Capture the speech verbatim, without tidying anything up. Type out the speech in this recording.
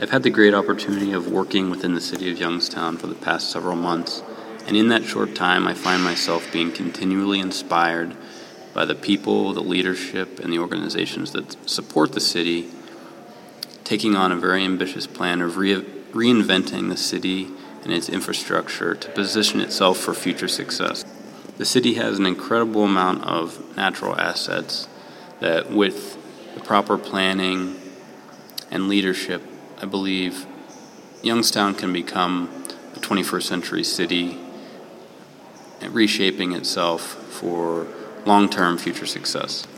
I've had the great opportunity of working within the city of Youngstown for the past several months, and in that short time I find myself being continually inspired by the people, the leadership, and the organizations that support the city, taking on a very ambitious plan of re- reinventing the city and its infrastructure to position itself for future success. The city has an incredible amount of natural assets that, with the proper planning and leadership, I believe Youngstown can become a twenty-first century city, reshaping itself for long-term future success.